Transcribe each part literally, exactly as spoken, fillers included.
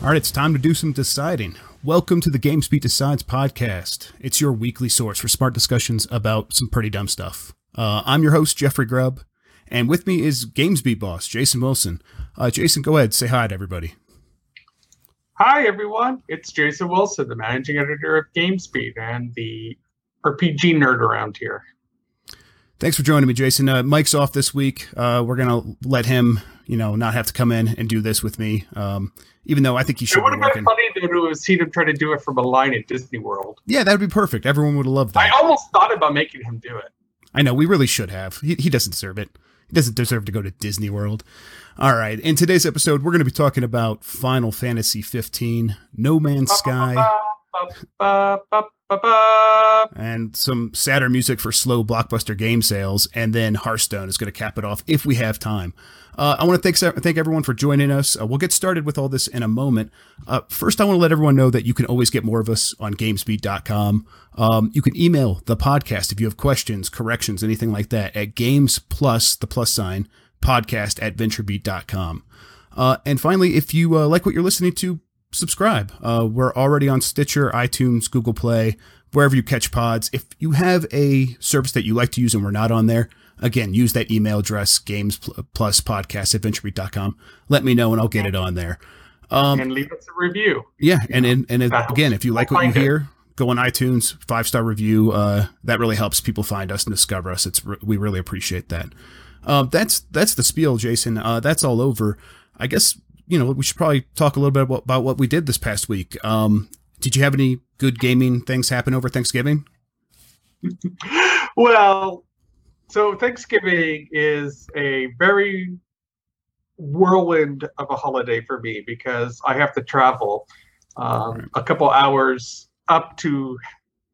All right, it's time to do some deciding. Welcome to the GamesBeat Decides podcast. It's your weekly source for smart discussions about some pretty dumb stuff. Uh, I'm your host, Jeffrey Grubb, and with me is GamesBeat boss, Jason Wilson. Uh, Jason, go ahead. Say hi to everybody. Hi, everyone. It's Jason Wilson, the managing editor of GamesBeat and the R P G nerd around here. Thanks for joining me, Jason. Uh, Mike's off this week. Uh, we're going to let him, you know, not have to come in and do this with me, um, even though I think he should be working. It would have been funny to have seen him try to do it from a line at Disney World. Yeah, that would be perfect. Everyone would have loved that. I almost thought about making him do it. I know. We really should have. He, he doesn't deserve it. He doesn't deserve to go to Disney World. All right. In today's episode, we're going to be talking about Final Fantasy fifteen, No Man's Sky, and some sadder music for slow blockbuster game sales, and then Hearthstone is going to cap it off if we have time. Uh, I want to thank, thank everyone for joining us. Uh, we'll get started with all this in a moment. Uh, first, I want to let everyone know that you can always get more of us on gamesbeat dot com. Um, you can email the podcast if you have questions, corrections, anything like that at games plus the plus sign podcast at venturebeat dot com. Uh, and finally, if you uh, like what you're listening to, subscribe. Uh, we're already on Stitcher, iTunes, Google Play, wherever you catch pods. If you have a service that you like to use and we're not on there, again, use that email address, games plus podcast at venturebeat dot com. Let me know and I'll get it on there. Um, and leave us a review. Yeah. And, and, and again, if you like what you hear, go on iTunes, five-star review. Uh, that really helps people find us and discover us. It's re- we really appreciate that. Um, that's, that's the spiel, Jason. Uh, that's all over. I guess, you know, we should probably talk a little bit about, about what we did this past week. Um, did you have any good gaming things happen over Thanksgiving? Well, so Thanksgiving is a very whirlwind of a holiday for me because I have to travel um, right. a couple hours up to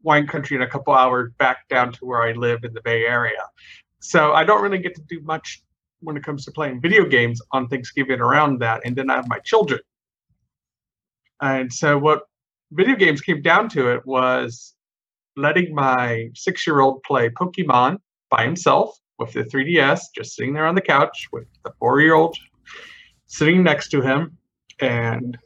wine country and a couple hours back down to where I live in the Bay Area. So I don't really get to do much when it comes to playing video games on Thanksgiving around that, and then I have my children. And so what video games came down to it was letting my six-year-old play Pokemon by himself with the three D S, just sitting there on the couch with the four-year-old sitting next to him, and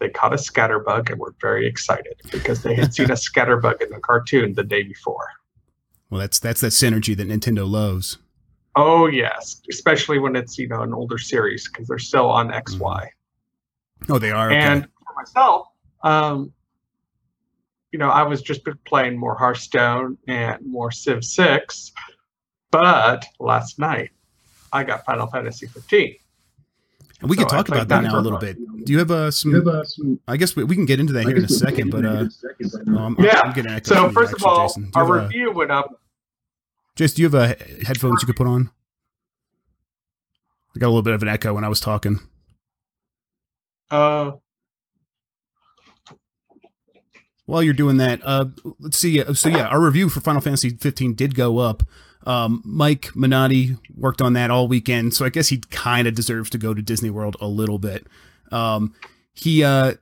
they caught a scatterbug and were very excited because they had seen a scatterbug in the cartoon the day before. Well, that's that's that synergy that Nintendo loves. Oh, yes, especially when it's, you know, an older series because they're still on X Y. Oh, they are. Okay. And for myself, um, you know, I was just playing more Hearthstone and more Civ Six, but last night I got Final Fantasy fifteen. And we so can talk about that now a little bit. Do you have uh, some, you have, uh, some? I guess we, we can get into that here in a second. But uh, um, yeah. I'm getting active. So first of all, our review went up. Jason, do you have uh, headphones you could put on? I got a little bit of an echo when I was talking. Uh, While you're doing that, uh, let's see. So, yeah, our review for Final Fantasy fifteen did go up. Um, Mike Minotti worked on that all weekend, so I guess he kind of deserves to go to Disney World a little bit. Um, he... Uh,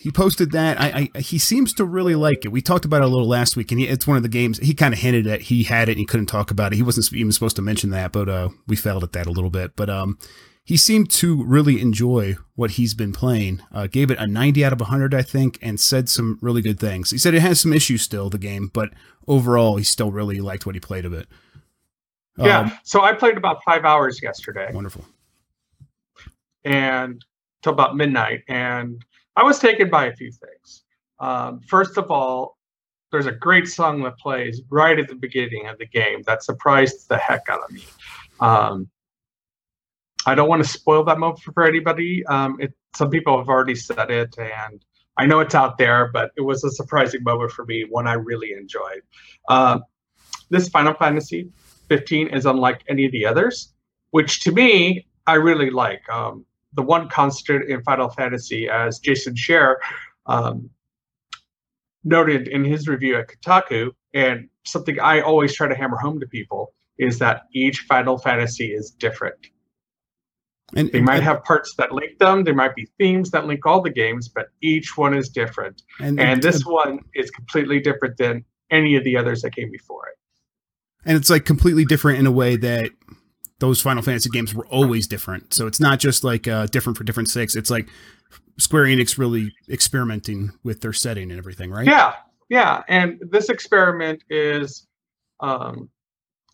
He posted that. I, I he seems to really like it. We talked about it a little last week, and he, it's one of the games he kind of hinted at. He had it, and he couldn't talk about it. He wasn't even supposed to mention that, but uh, we failed at that a little bit. But um, he seemed to really enjoy what he's been playing. Uh, gave it a ninety out of one hundred, I think, and said some really good things. He said it has some issues still, the game, but overall, he still really liked what he played of it. Um, yeah. So I played about five hours yesterday. Wonderful. And till about midnight, and I was taken by a few things. Um, first of all, there's a great song that plays right at the beginning of the game that surprised the heck out of me. Um, I don't want to spoil that moment for anybody. Um, it, some people have already said it, and I know it's out there, but it was a surprising moment for me, one I really enjoyed. Uh, this Final Fantasy fifteen is unlike any of the others, which to me, I really like. Um, The one constant in Final Fantasy, as Jason Scher um, noted in his review at Kotaku, and something I always try to hammer home to people, is that each Final Fantasy is different. And, they and, might and, have parts that link them. There might be themes that link all the games, but each one is different. And, and, and this uh, one is completely different than any of the others that came before it. And it's like completely different in a way that those Final Fantasy games were always different. So it's not just like uh, different for different sakes. It's like Square Enix really experimenting with their setting and everything, right? Yeah, yeah. And this experiment is um,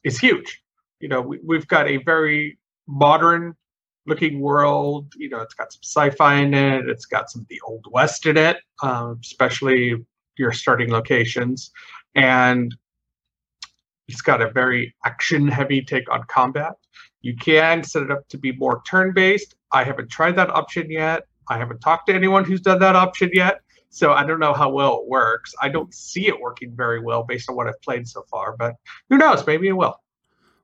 is huge. You know, we, we've got a very modern looking world. You know, it's got some sci-fi in it. It's got some of the Old West in it, um, especially your starting locations. And it's got a very action-heavy take on combat. You can set it up to be more turn-based. I haven't tried that option yet. I haven't talked to anyone who's done that option yet, so I don't know how well it works. I don't see it working very well based on what I've played so far, but who knows? Maybe it will.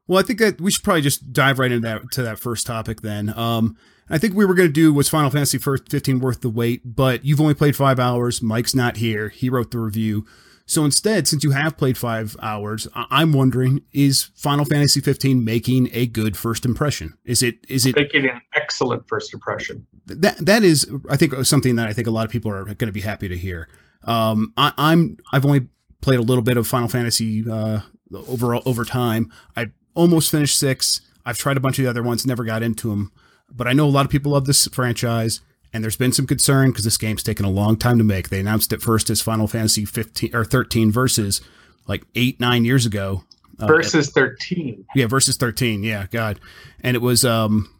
Well, I think that we should probably just dive right into that, to that first topic then. Um, I think we were going to do was Final Fantasy fifteen worth the wait, but you've only played five hours. Mike's not here. He wrote the review. So instead, since you have played five hours, I'm wondering, is Final Fantasy fifteen making a good first impression? Is it is it making an excellent first impression? That that is, I think, something that I think a lot of people are going to be happy to hear. Um, I, I'm I've only played a little bit of Final Fantasy uh, overall over time. I almost finished six. I've tried a bunch of the other ones, never got into them. But I know a lot of people love this franchise. And there's been some concern because this game's taken a long time to make. They announced it first as Final Fantasy fifteen or thirteen versus like eight, nine years ago. Versus uh, thirteen. Yeah, versus thirteen. Yeah, God. And it was, um,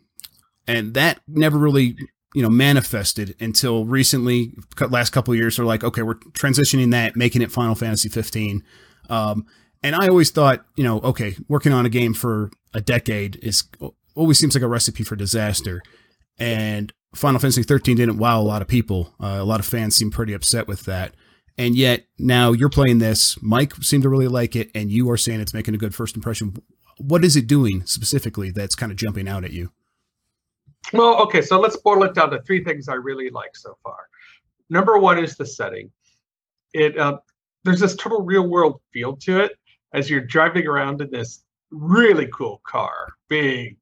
and that never really, you know, manifested until recently. Last couple of years, they're like, okay, we're transitioning that, making it Final Fantasy fifteen. Um, and I always thought, you know, okay, working on a game for a decade is always seems like a recipe for disaster. And Final Fantasy thirteen didn't wow a lot of people. Uh, a lot of fans seem pretty upset with that. And yet now you're playing this. Mike seemed to really like it, and you are saying it's making a good first impression. What is it doing specifically that's kind of jumping out at you? Well, okay, so let's boil it down to three things I really like so far. Number one is the setting. It uh, there's this total real-world feel to it as you're driving around in this really cool car, big,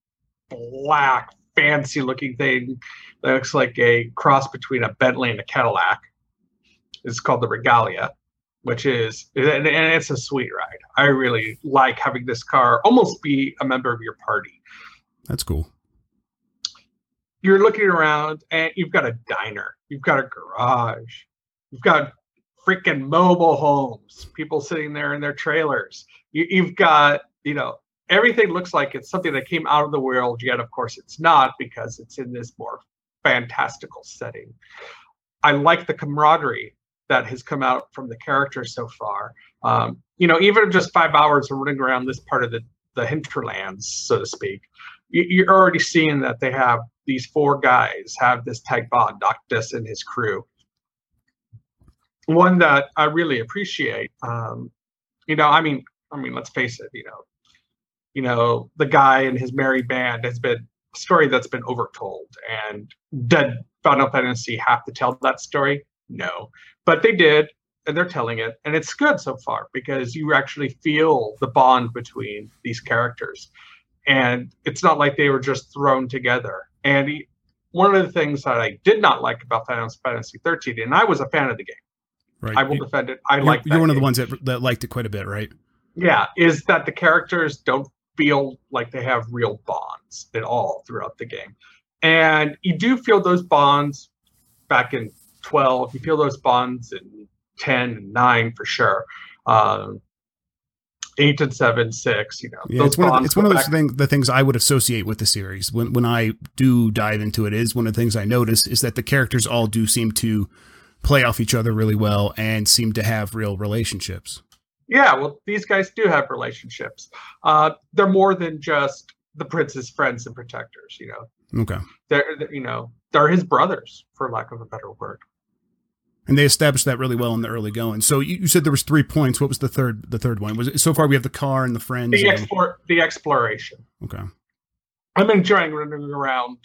black, fancy looking thing that looks like a cross between a Bentley and a Cadillac. It's called the Regalia, which is, and it's a sweet ride. I really like having this car almost be a member of your party. That's cool. You're looking around and you've got a diner, you've got a garage, you've got freaking mobile homes, people sitting there in their trailers. You, you've got, you know, everything looks like it's something that came out of the world, yet of course it's not because it's in this more fantastical setting. I like the camaraderie that has come out from the characters so far. Um, you know, even just five hours of running around this part of the, the hinterlands, so to speak, you, you're already seeing that they have these four guys have this Tagban, Noctis and his crew. One that I really appreciate, um, you know, I mean, I mean, let's face it, you know, You know, the guy and his merry band has been a story that's been overtold. And did Final Fantasy have to tell that story? No. But they did, and they're telling it. And it's good so far because you actually feel the bond between these characters. And it's not like they were just thrown together. And he, one of the things that I did not like about Final Fantasy thirteen, and I was a fan of the game. Right. I will you, defend it. I like that. You're one game. Of the ones that, that liked it quite a bit, right? Yeah, is that the characters don't feel like they have real bonds at all throughout the game. And you do feel those bonds back in twelve, you feel those bonds in ten and nine for sure. Um, eight and seven, six, you know. Yeah, those it's one of, it's one of those things, the things I would associate with the series. When when I do dive into it, is one of the things I notice is that the characters all do seem to play off each other really well and seem to have real relationships. Yeah, well, these guys do have relationships. Uh, they're more than just the prince's friends and protectors, you know. Okay. They're, they're, you know, they're his brothers, for lack of a better word. And they established that really well in the early going. So you, you said there was three points. What was the third? The third one was it, so far we have the car and the friends. The, and... explore, the exploration. Okay. I'm enjoying running around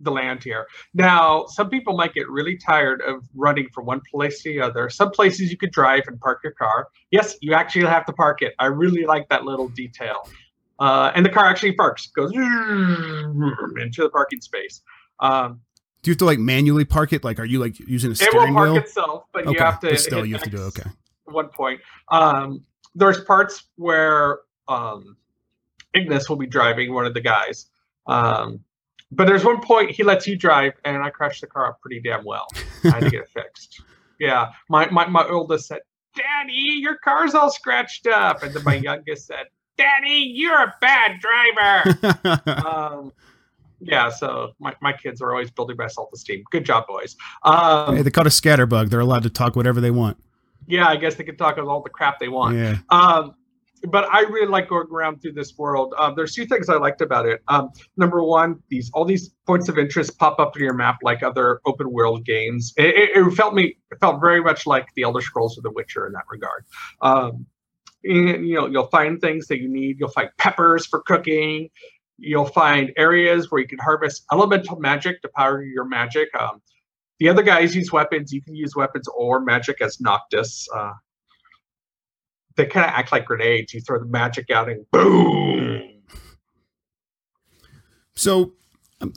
the land here. Now, some people might get really tired of running from one place to the other. Some places you could drive and park your car. Yes, you actually have to park it. I really like that little detail. Uh, and the car actually parks, goes into the parking space. Um, do you have to like manually park it? Like, are you like using a steering wheel? It will park wheel? itself, but okay. you have to. But still, you have to do okay. One point. Um, there's parts where um, Ignis will be driving, one of the guys. Um, but there's one point he lets you drive, and I crashed the car up pretty damn well. I had to get it fixed. Yeah, my, my, my oldest said, "Daddy, your car's all scratched up." And then my youngest said, "Daddy, you're a bad driver." um, yeah, so my, my kids are always building my self-esteem. Good job, boys. Um, hey, they call it Scatterbug. They're allowed to talk whatever they want. Yeah, I guess they can talk all the crap they want. Yeah. Um, but I really like going around through this world. Um, there's two things I liked about it. Um, number one, these all these points of interest pop up on your map like other open world games. It, it, it felt me, it felt very much like the Elder Scrolls or the Witcher in that regard. Um, and, you know, you'll find things that you need. You'll find peppers for cooking. You'll find areas where you can harvest elemental magic to power your magic. Um, the other guys use weapons. You can use weapons or magic as Noctis. Uh, They kind of act like grenades. You throw the magic out and boom. So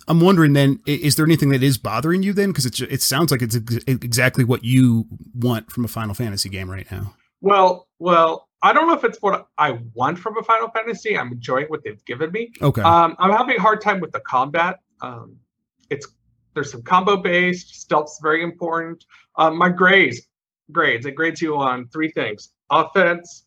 I'm wondering then, is there anything that is bothering you then? Because it, it sounds like it's exactly what you want from a Final Fantasy game right now. Well, well, I don't know if it's what I want from a Final Fantasy. I'm enjoying what they've given me. Okay. Um, I'm having a hard time with the combat. Um, it's there's some combo based. Stealth's very important. Um, my grades, grades, it grades you on three things. Offense,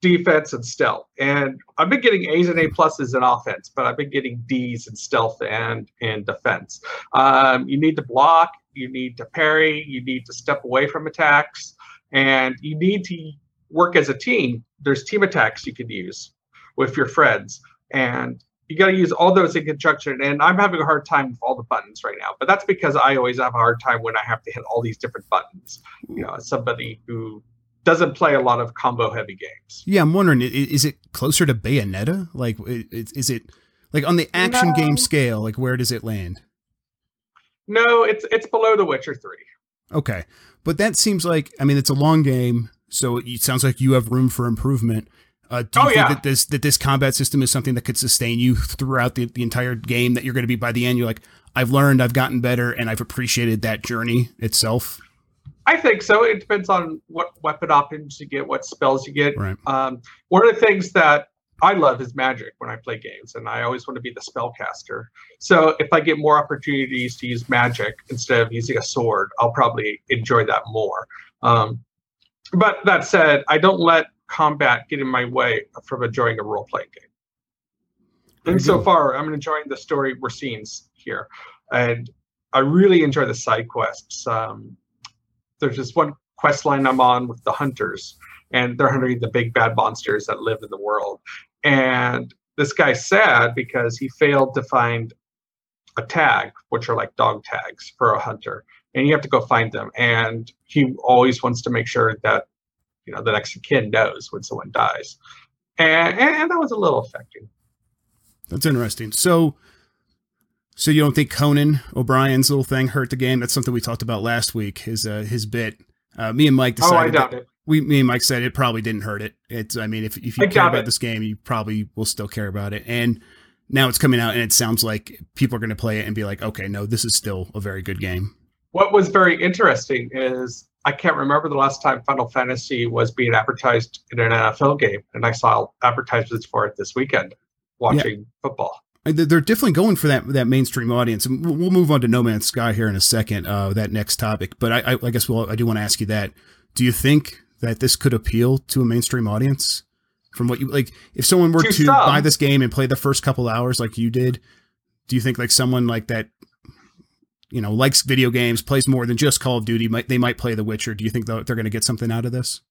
defense, and stealth. And I've been getting A's and A pluses in offense, but I've been getting D's in stealth and, and defense. Um, you need to block, you need to parry, you need to step away from attacks, and you need to work as a team. There's team attacks you can use with your friends. And you got to use all those in conjunction. And I'm having a hard time with all the buttons right now, but that's because I always have a hard time when I have to hit all these different buttons. You know, as somebody who doesn't play a lot of combo heavy games. Yeah, I'm wondering, is it closer to Bayonetta? Like, is it like on the action no. game scale? Like, where does it land? No, it's it's below The Witcher three. Okay, but that seems like, I mean, it's a long game, so it sounds like you have room for improvement. Uh, do you oh, think yeah. that this that this combat system is something that could sustain you throughout the, the entire game? That you're going to be by the end, you're like, I've learned, I've gotten better, and I've appreciated that journey itself. I think so. It depends on what weapon options you get, what spells you get. Right. Um, one of the things that I love is magic when I play games, and I always want to be the spellcaster. So if I get more opportunities to use magic instead of using a sword, I'll probably enjoy that more. Um, but that said, I don't let combat get in my way from enjoying a role-playing game. And so far, I'm enjoying the story we're seeing here. And I really enjoy the side quests. Um, There's this one quest line I'm on with the hunters, and they're hunting the big bad monsters that live in the world. And this guy's sad because he failed to find a tag, which are like dog tags for a hunter, and you have to go find them. And he always wants to make sure that, you know, the next kin knows when someone dies. And, and that was a little affecting. That's interesting. So, So you don't think Conan O'Brien's little thing hurt the game? That's something we talked about last week. His uh, his bit. Uh, me and Mike decided. Oh, I doubt it. We me and Mike said it probably didn't hurt it. It's. I mean, if if you I care about it. This game, you probably will still care about it. And now it's coming out, and it sounds like people are going to play it and be like, okay, no, this is still a very good game. What was very interesting is I can't remember the last time Final Fantasy was being advertised in an N F L game, and I saw advertisements for it this weekend watching yeah. football. They're definitely going for that that mainstream audience, and we'll move on to No Man's Sky here in a second, uh, that next topic. But I, I, I guess we'll, I do want to ask you that: do you think that this could appeal to a mainstream audience? From what you like, if someone were to, to buy this game and play the first couple hours like you did, do you think like someone like that, you know, likes video games, plays more than just Call of Duty? Might they might play The Witcher? Do you think they're going to get something out of this?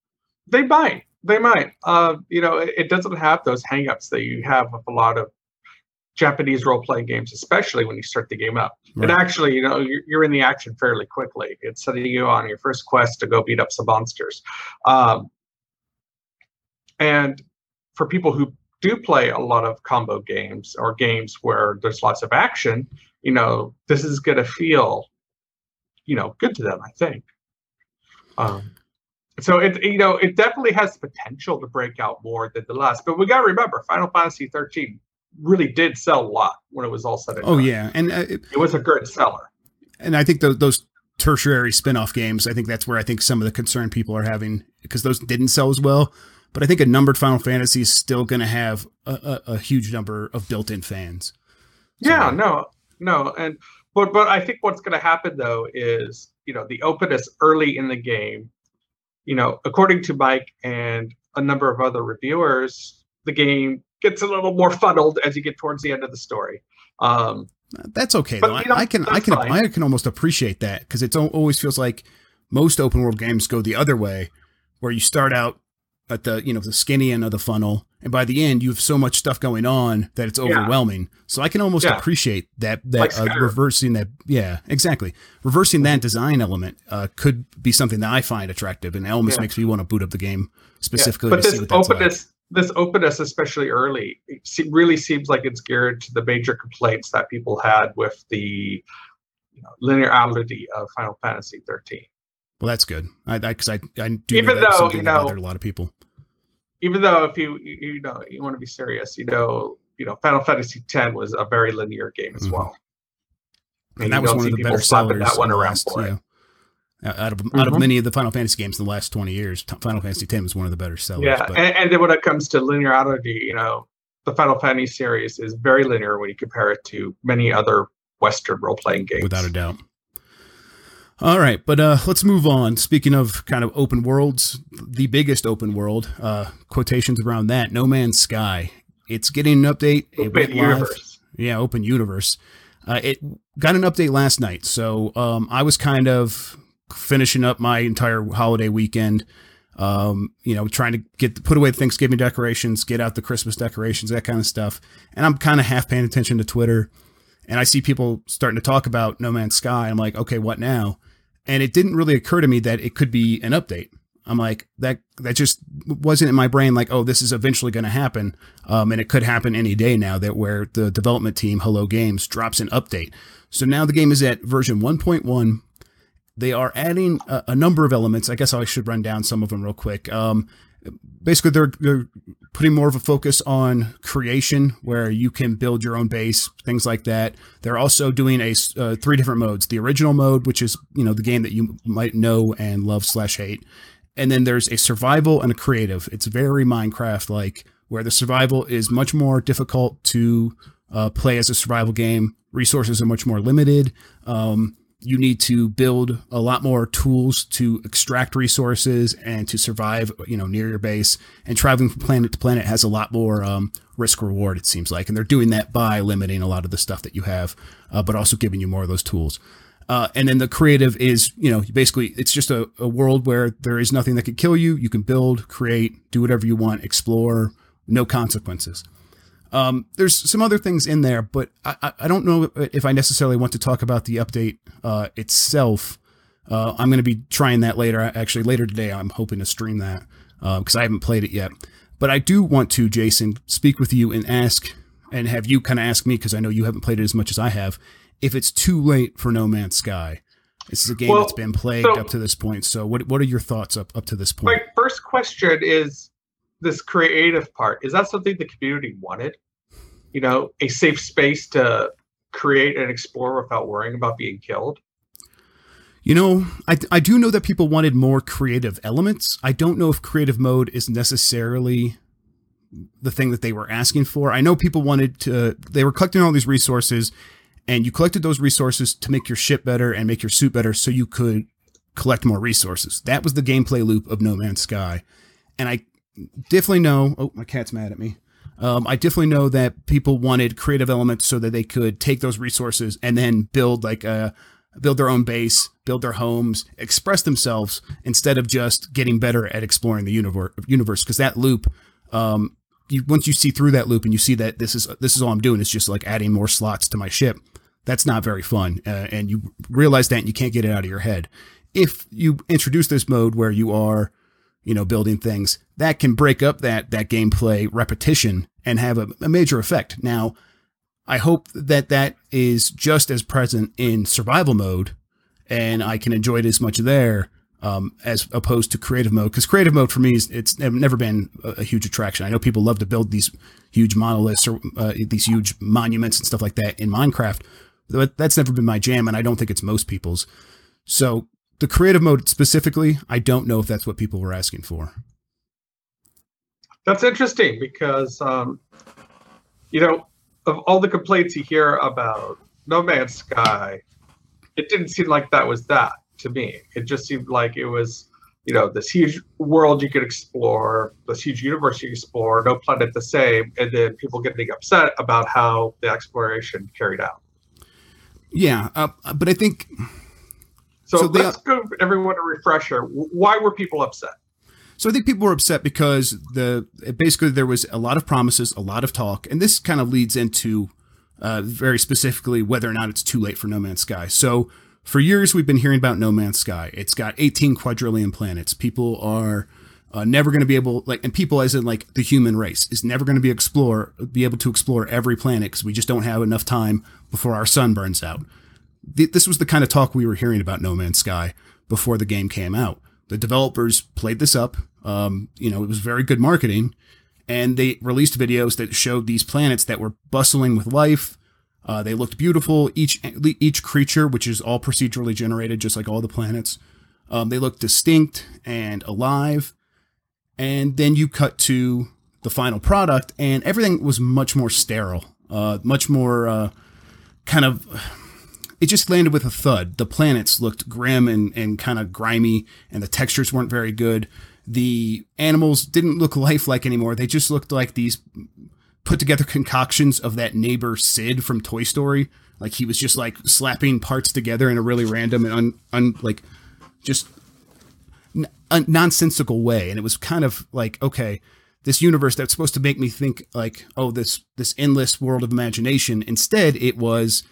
They might. They might. Uh, you know, it, it doesn't have those hangups that you have with a lot of Japanese role-playing games, especially when you start the game up. Right. And actually, you know, you're, you're in the action fairly quickly. It's setting you on your first quest to go beat up some monsters. Um, and for people who do play a lot of combo games or games where there's lots of action, you know, this is going to feel, you know, good to them, I think. Um, so, it you know, it definitely has the potential to break out more than the last. But we got to remember, Final Fantasy thirteen really did sell a lot when it was all said and done. Oh yeah, and uh, it, it was a good seller. And I think those, those tertiary spin-off games, I think that's where I think some of the concern people are having, because those didn't sell as well. But I think a numbered Final Fantasy is still going to have a, a, a huge number of built-in fans. So, yeah, no, no. And but but I think what's going to happen, though, is, you know, the open is early in the game. You know, according to Mike and a number of other reviewers, the game gets a little more funneled as you get towards the end of the story. Um, that's okay, but, though. You know, I can I can fine. I can almost appreciate that, because it always feels like most open world games go the other way, where you start out at the, you know, the skinny end of the funnel, and by the end you have so much stuff going on that it's overwhelming. Yeah. So I can almost yeah. appreciate that that like uh, reversing that. Yeah, exactly. Reversing that design element uh, could be something that I find attractive, and it almost yeah. makes me want to boot up the game specifically. Yeah. But to this see what that's openness, like. this openness, especially early, it really seems like it's geared to the major complaints that people had with the, you know, linearity of Final Fantasy thirteen. Well, that's good. I because I, I, I do even know that's though, something you know, that bothered a lot of people. Even though, if you you know you want to be serious, you know you know Final Fantasy X was a very linear game as well, mm-hmm. and, and that was one of the better sellers. That one around last, for yeah. it. Out of mm-hmm. out of many of the Final Fantasy games in the last twenty years, Final Fantasy X is one of the better sellers. Yeah, but. And, and then when it comes to linearity, you know, the Final Fantasy series is very linear when you compare it to many other Western role playing games, without a doubt. All right, but uh, let's move on. Speaking of kind of open worlds, the biggest open world, uh, quotations around that, No Man's Sky. It's getting an update. Open Universe. Yeah, Open Universe. Uh, it got an update last night, so um, I was kind of finishing up my entire holiday weekend, um, you know, trying to get put away the Thanksgiving decorations, get out the Christmas decorations, that kind of stuff. And I'm kind of half paying attention to Twitter. And I see people starting to talk about No Man's Sky. I'm like, okay, what now? And it didn't really occur to me that it could be an update. I'm like, that that just wasn't in my brain. Like, oh, this is eventually going to happen. Um, and it could happen any day now, that where the development team, Hello Games, drops an update. So now the game is at version one point one. They are adding a, a number of elements. I guess I should run down some of them real quick. Um, basically, they're, they're putting more of a focus on creation, where you can build your own base, things like that. They're also doing a uh, three different modes: the original mode, which is, you know, the game that you might know and love slash hate, and then there's a survival and a creative. It's very Minecraft like, where the survival is much more difficult to uh, play as a survival game. Resources are much more limited. Um, You need to build a lot more tools to extract resources and to survive, you know, near your base. And traveling from planet to planet has a lot more um, risk reward, it seems like. And they're doing that by limiting a lot of the stuff that you have, uh, but also giving you more of those tools. Uh, and then the creative is, you know, basically it's just a, a world where there is nothing that could kill you. You can build, create, do whatever you want, explore, no consequences. Um, there's some other things in there, but I, I don't know if I necessarily want to talk about the update uh, itself. Uh, I'm going to be trying that later. Actually, later today, I'm hoping to stream that because uh, I haven't played it yet. But I do want to, Jason, speak with you and ask and have you kind of ask me, because I know you haven't played it as much as I have, if it's too late for No Man's Sky. This is a game well, that's been plagued so, up to this point. So what what are your thoughts up, up to this point? My first question is this creative part. Is that something the community wanted? You know, a safe space to create and explore without worrying about being killed? You know, I, I do know that people wanted more creative elements. I don't know if creative mode is necessarily the thing that they were asking for. I know people wanted to, they were collecting all these resources, and you collected those resources to make your ship better and make your suit better so you could collect more resources. That was the gameplay loop of No Man's Sky. And I definitely know, oh, my cat's mad at me. Um, I definitely know that people wanted creative elements so that they could take those resources and then build like a, build their own base, build their homes, express themselves instead of just getting better at exploring the universe. Because that loop, um, you, once you see through that loop and you see that this is this is all I'm doing is just like adding more slots to my ship, that's not very fun. Uh, and you realize that and you can't get it out of your head. If you introduce this mode where you are, you know, building things, that can break up that that gameplay repetition and have a, a major effect. Now, I hope that that is just as present in survival mode, and I can enjoy it as much there um, as opposed to creative mode. Because creative mode for me is it's never been a, a huge attraction. I know people love to build these huge monoliths or uh, these huge monuments and stuff like that in Minecraft, but that's never been my jam, and I don't think it's most people's. So the creative mode specifically, I don't know if that's what people were asking for. That's interesting because, um, you know, of all the complaints you hear about No Man's Sky, it didn't seem like that was that to me. It just seemed like it was, you know, this huge world you could explore, this huge universe you explore, no planet the same, and then people getting upset about how the exploration carried out. Yeah, uh, but I think... So, so let's they, give everyone a refresher. Why were people upset? So I think people were upset because the basically there was a lot of promises, a lot of talk, and this kind of leads into uh, very specifically whether or not it's too late for No Man's Sky. So for years, we've been hearing about No Man's Sky. It's got eighteen quadrillion planets. People are uh, never going to be able, like, and people as in like the human race is never going to be explore, be able to explore every planet because we just don't have enough time before our sun burns out. The, this was the kind of talk we were hearing about No Man's Sky before the game came out. The developers played this up. Um, you know, it was very good marketing, and they released videos that showed these planets that were bustling with life. Uh, they looked beautiful. Each each creature, which is all procedurally generated, just like all the planets, um, they looked distinct and alive. And then you cut to the final product, and everything was much more sterile, uh, much more uh, kind of. It just landed with a thud. The planets looked grim and, and kind of grimy, and the textures weren't very good. The animals didn't look lifelike anymore. They just looked like these put-together concoctions of that neighbor Sid from Toy Story. Like, he was just, like, slapping parts together in a really random and, un, un, like, just n- un- nonsensical way. And it was kind of like, okay, this universe that's supposed to make me think, like, oh, this this endless world of imagination. Instead, it was...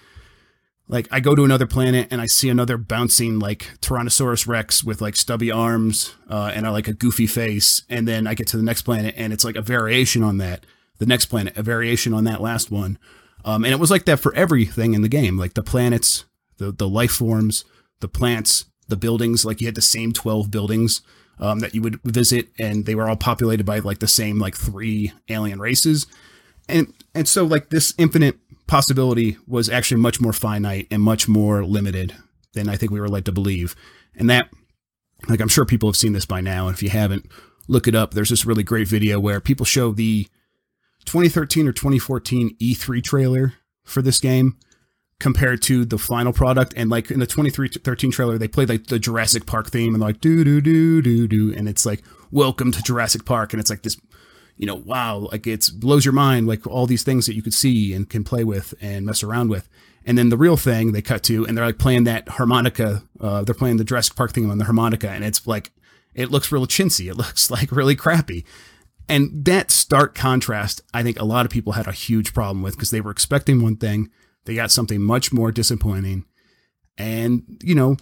Like, I go to another planet and I see another bouncing, like, Tyrannosaurus Rex with, like, stubby arms uh, and, a, like, a goofy face. And then I get to the next planet and it's, like, a variation on that. The next planet, a variation on that last one. Um, and it was like that for everything in the game. Like, the planets, the, the life forms, the plants, the buildings. Like, you had the same twelve buildings um, that you would visit. And they were all populated by, like, the same, like, three alien races. And and so, like, this infinite... possibility was actually much more finite and much more limited than I think we were led to believe. And that, like, I'm sure people have seen this by now. And if you haven't, look it up. There's this really great video where people show the twenty thirteen or twenty fourteen E three trailer for this game compared to the final product. And like in the twenty thirteen trailer, they played like the Jurassic Park theme and like do, do, do, do, do. And it's like, welcome to Jurassic Park. And it's like this, you know, wow, like it's blows your mind, like all these things that you could see and can play with and mess around with. And then the real thing they cut to, and they're like playing that harmonica. Uh, they're playing the Jurassic Park thing on the harmonica. And it's like, it looks real chintzy. It looks like really crappy. And that stark contrast, I think a lot of people had a huge problem with because they were expecting one thing. They got something much more disappointing. And, you know,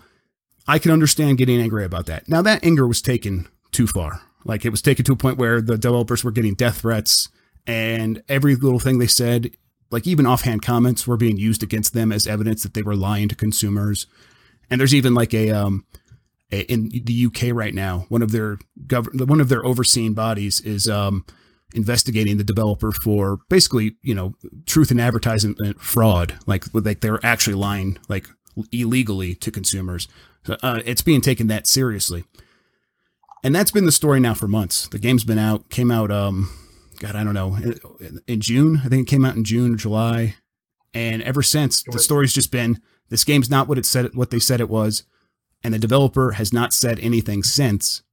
I can understand getting angry about that. Now that anger was taken too far. Like, it was taken to a point where the developers were getting death threats and every little thing they said, like even offhand comments were being used against them as evidence that they were lying to consumers. And there's even like a, um, a, in the U K right now, one of their gov- one of their overseeing bodies is, um, investigating the developer for basically, you know, truth in advertising fraud. Like, like they were actually lying, like illegally to consumers. So, uh, it's being taken that seriously. And that's been the story now for months. The game's been out, came out, um, God, I don't know, in, in June. I think it came out in June or July. And ever since, the story's just been, this game's not what it said, what they said it was. And the developer has not said anything since.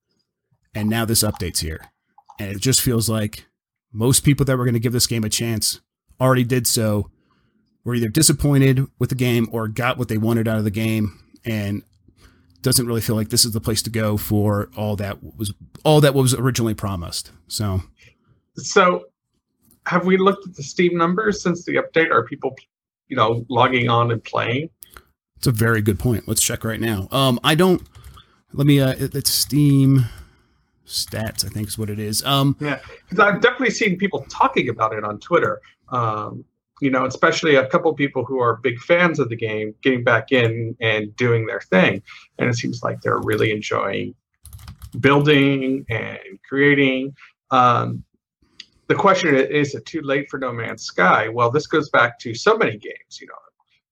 And now this update's here. And it just feels like most people that were going to give this game a chance already did so, were either disappointed with the game or got what they wanted out of the game. And doesn't really feel like this is the place to go for all that was all that was originally promised. So, so have we looked at the Steam numbers since the update? Are people, you know, logging on and playing? It's a very good point. Let's check right now. Um, I don't. Let me. Uh, it's Steam stats, I think is what it is. Um, yeah, because I've definitely seen people talking about it on Twitter. Um, you know, especially a couple people who are big fans of the game getting back in and doing their thing. And it seems like they're really enjoying building and creating. Um, the question is, is it too late for No Man's Sky? Well, this goes back to so many games. You know,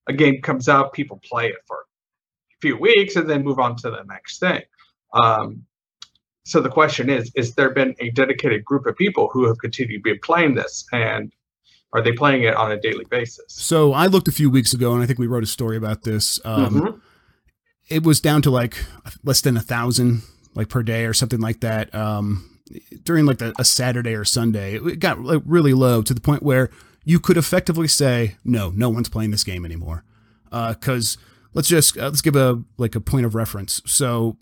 a game comes out, people play it for a few weeks and then move on to the next thing. Um, So the question is, is there been a dedicated group of people who have continued to be playing this, and are they playing it on a daily basis? So I looked a few weeks ago, and I think we wrote a story about this. Um, mm-hmm. It was down to like less than a thousand like per day or something like that. Um, during like the, a Saturday or Sunday, it got like really low to the point where you could effectively say, no, no one's playing this game anymore. Uh, 'cause let's just, uh, let's give a, like a point of reference. So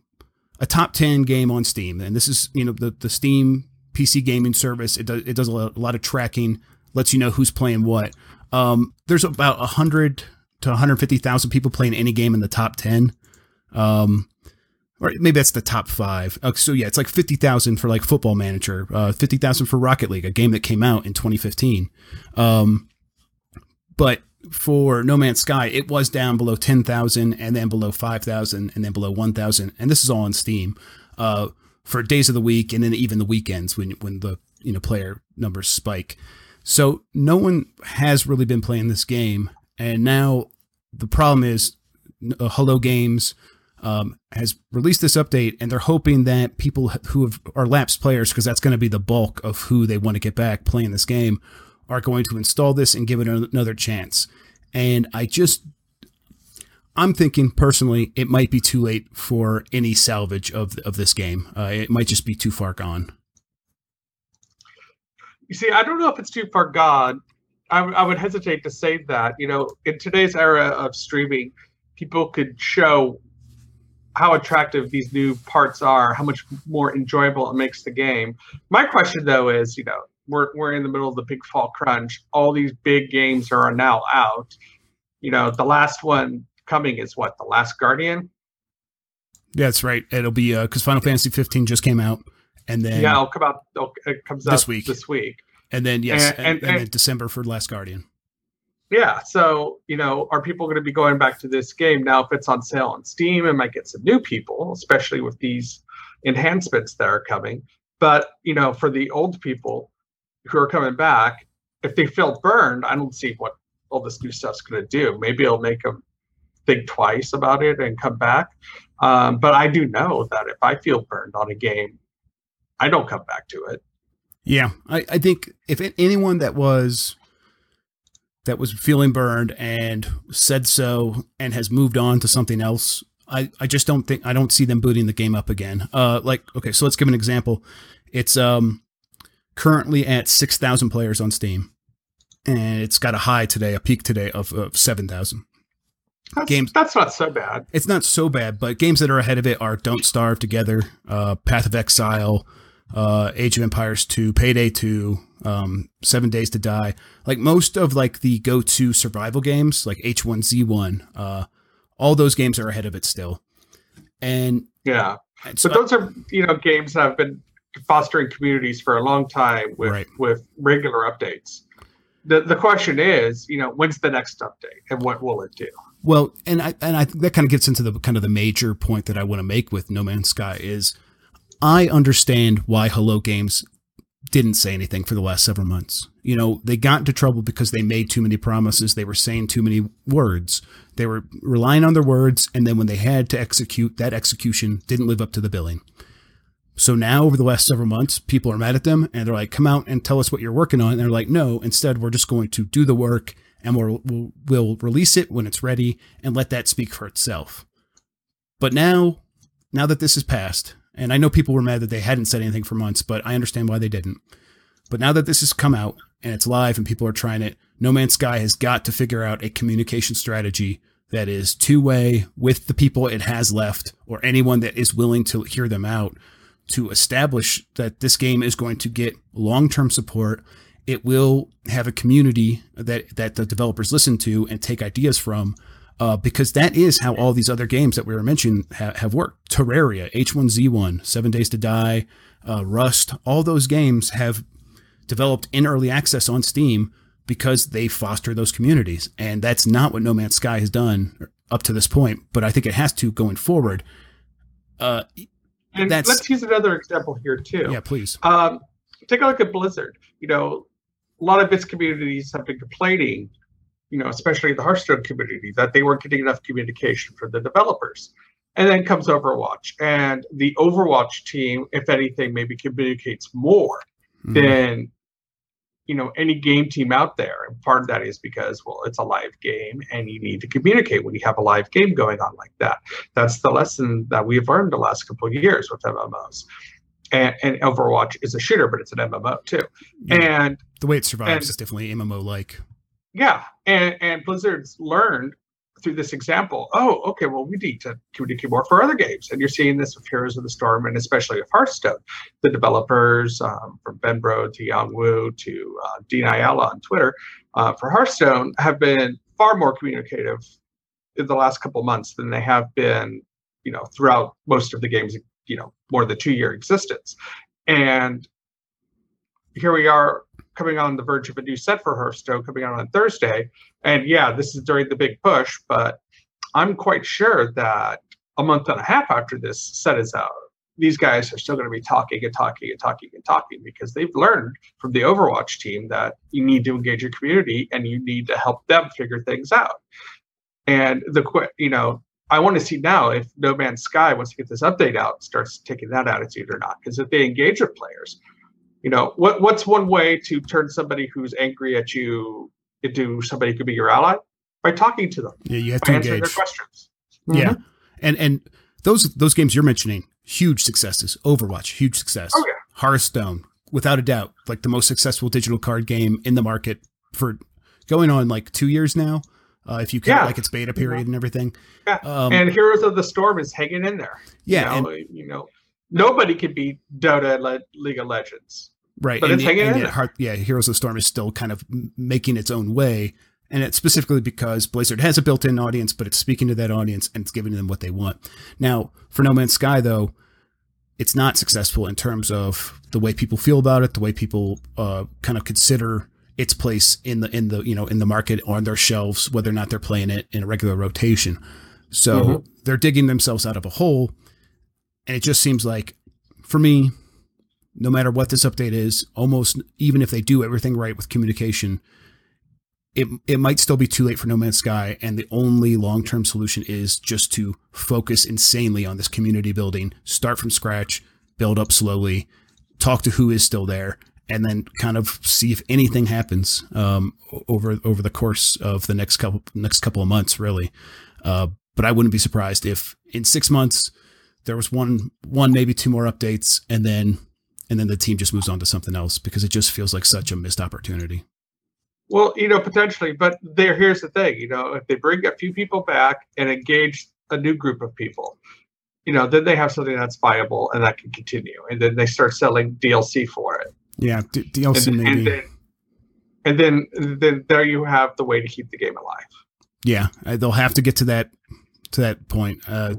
a top ten game on Steam, and this is, you know, the, the Steam P C gaming service. It does, it does a lot of tracking, lets you know who's playing what. Um, there's about a hundred to one hundred fifty thousand people playing any game in the top ten. Um, or maybe that's the top five. Uh, so yeah, it's like fifty thousand for like Football Manager, uh, fifty thousand for Rocket League, a game that came out in twenty fifteen. Um, but for No Man's Sky, it was down below ten thousand, and then below five thousand, and then below one thousand. And this is all on Steam, uh, for days of the week. And then even the weekends when, when the, you know, player numbers spike. So no one has really been playing this game. And now the problem is uh, Hello Games, um, has released this update, and they're hoping that people who have, are lapsed players, 'cause that's going to be the bulk of who they want to get back playing this game, are going to install this and give it another chance. And I just, I'm thinking personally, it might be too late for any salvage of, of this game. Uh, it might just be too far gone. You see, I don't know if it's too far gone. I, I would hesitate to say that. You know, in today's era of streaming, people could show how attractive these new parts are, how much more enjoyable it makes the game. My question though is, you know, We're we're in the middle of the big fall crunch. All these big games are now out. You know, the last one coming is what, The Last Guardian? Yeah, that's right. It'll be uh, because Final Fantasy fifteen just came out, and then yeah, it'll come out. It'll, it comes out this week. This week, and then yes, and, and, and, and, and then December for Last Guardian. Yeah, so you know, are people going to be going back to this game now? If it's on sale on Steam, it might get some new people, especially with these enhancements that are coming. But you know, for the old people who are coming back, if they feel burned, I don't see what all this new stuff's going to do. Maybe it'll make them think twice about it and come back. Um, but I do know that if I feel burned on a game, I don't come back to it. Yeah. I, I think if it, anyone that was, that was feeling burned and said so, and has moved on to something else, I, I just don't think, I don't see them booting the game up again. Uh, like, okay, so let's give an example. It's, um, currently at six thousand players on Steam, and it's got a high today, a peak today of, of seven thousand. That's, games, that's not so bad. It's not so bad, but games that are ahead of it are Don't Starve Together, uh, Path of Exile, uh, Age of Empires two, Payday two, um, Seven Days to Die. Like most of like the go-to survival games, like H one Z one, uh, all those games are ahead of it still. And yeah, and so, but those are, you know, games that have been fostering communities for a long time with, right, with regular updates. The the question is, you know, when's the next update and what will it do? Well, and I, and I think that kind of gets into the kind of the major point that I want to make with No Man's Sky is I understand why Hello Games didn't say anything for the last several months. You know, they got into trouble because they made too many promises. They were saying too many words. They were relying on their words. And then when they had to execute, that execution didn't live up to the billing. So now over the last several months, people are mad at them and they're like, come out and tell us what you're working on. And they're like, no, instead, we're just going to do the work and we'll, we'll, we'll release it when it's ready and let that speak for itself. But now, now that this has passed, and I know people were mad that they hadn't said anything for months, but I understand why they didn't. But now that this has come out and it's live and people are trying it, No Man's Sky has got to figure out a communication strategy that is two-way with the people it has left or anyone that is willing to hear them out, to establish that this game is going to get long-term support. It will have a community that, that the developers listen to and take ideas from, uh, because that is how all these other games that we were mentioning ha- have worked. Terraria, H one Z one, Seven Days to Die, uh, Rust, all those games have developed in early access on Steam because they foster those communities. And that's not what No Man's Sky has done up to this point, but I think it has to going forward. Uh, And That's, let's use another example here too. Yeah, please. Um, take a look at Blizzard. You know, a lot of its communities have been complaining, you know, especially the Hearthstone community, that they weren't getting enough communication from the developers. And then comes Overwatch. And the Overwatch team, if anything, maybe communicates more mm. than, you know, any game team out there. And part of that is because, well, it's a live game and you need to communicate when you have a live game going on like that. That's the lesson that we've learned the last couple of years with M M Os. And, and Overwatch is a shooter, but it's an M M O too. Yeah. And the way it survives and, is definitely M M O-like. Yeah. And, and Blizzard's learned through this example, oh, okay, well, we need to communicate more for other games. And you're seeing this with Heroes of the Storm and especially with Hearthstone. The developers um, from Benbro to Yongwu to uh, Dean Ayala on Twitter uh, for Hearthstone have been far more communicative in the last couple months than they have been, you know, throughout most of the game's, you know, more than two-year existence. And here we are, coming on the verge of a new set for Hearthstone, coming out on Thursday. And yeah, this is during the big push, but I'm quite sure that a month and a half after this set is out, these guys are still going to be talking and talking and talking and talking because they've learned from the Overwatch team that you need to engage your community and you need to help them figure things out. And the you know, I want to see now if No Man's Sky, once you get this update out, starts taking that attitude or not. Because if they engage with players, you know, what what's one way to turn somebody who's angry at you into somebody who could be your ally? By talking to them. Yeah, you have to answer their questions. Mm-hmm. Yeah. And and those those games you're mentioning, huge successes. Overwatch, huge success. Oh, yeah. Hearthstone, without a doubt, like the most successful digital card game in the market for going on like two years now. Uh, if you count yeah. like its beta period yeah. and everything. Yeah. Um, and Heroes of the Storm is hanging in there. Yeah. You know, and, you know nobody could beat Dota and Le- League of Legends. Right, but and, it's hanging and, in. And Heart, yeah, Heroes of the Storm is still kind of making its own way, and it's specifically because Blizzard has a built-in audience, but it's speaking to that audience and it's giving them what they want. Now, for No Man's Sky, though, it's not successful in terms of the way people feel about it, the way people uh, kind of consider its place in the in the you know in the market on their shelves, whether or not they're playing it in a regular rotation. So mm-hmm. they're digging themselves out of a hole, and it just seems like, for me, no matter what this update is, almost even if they do everything right with communication, it it might still be too late for No Man's Sky. And the only long-term solution is just to focus insanely on this community building, start from scratch, build up slowly, talk to who is still there, and then kind of see if anything happens um, over over the course of the next couple next couple of months, really. Uh, but I wouldn't be surprised if in six months there was one one maybe two more updates, and then. And then the team just moves on to something else because it just feels like such a missed opportunity. Well, you know, potentially, but there, here's the thing, you know, if they bring a few people back and engage a new group of people, you know, then they have something that's viable and that can continue. And then they start selling D L C for it. Yeah. D- DLC and, maybe. And then, and then, then there you have the way to keep the game alive. Yeah. They'll have to get to that, to that point uh,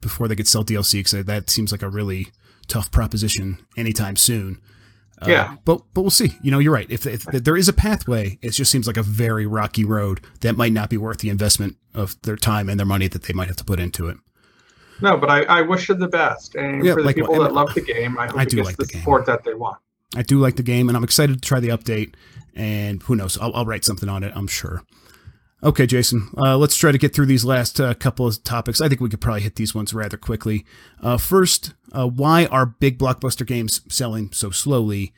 before they could sell D L C. Cause that seems like a really tough proposition anytime soon. Uh, yeah. But, but we'll see, you know, you're right. If, if, if there is a pathway, it just seems like a very rocky road that might not be worth the investment of their time and their money that they might have to put into it. No, but I, I wish them the best. And yeah, for the like, people well, that love the game, I hope I it do gets like the, the support game. that they want. I do like the game and I'm excited to try the update and who knows, I'll, I'll write something on it. I'm sure. Okay, Jason, uh, let's try to get through these last uh, couple of topics. I think we could probably hit these ones rather quickly. Uh, first, uh, why are big blockbuster games selling so slowly?